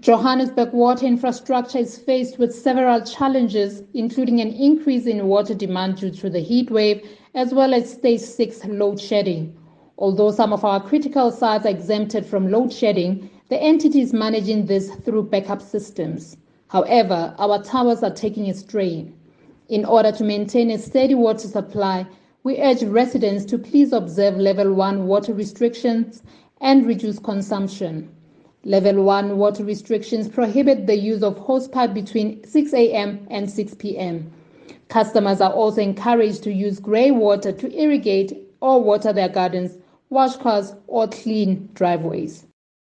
Johannesburg water infrastructure is faced with several challenges, including an increase in water demand due to the heat wave, as well as stage 6 load shedding. Although some of our critical sites are exempted from load shedding, the entity is managing this through backup systems. However, our towers are taking a strain. In order to maintain a steady water supply, we urge residents to please observe Level 1 water restrictions and reduce consumption. Level 1 water restrictions prohibit the use of hosepipe between 6 a.m. and 6 p.m. Customers are also encouraged to use grey water to irrigate or water their gardens, wash cars, or clean driveways.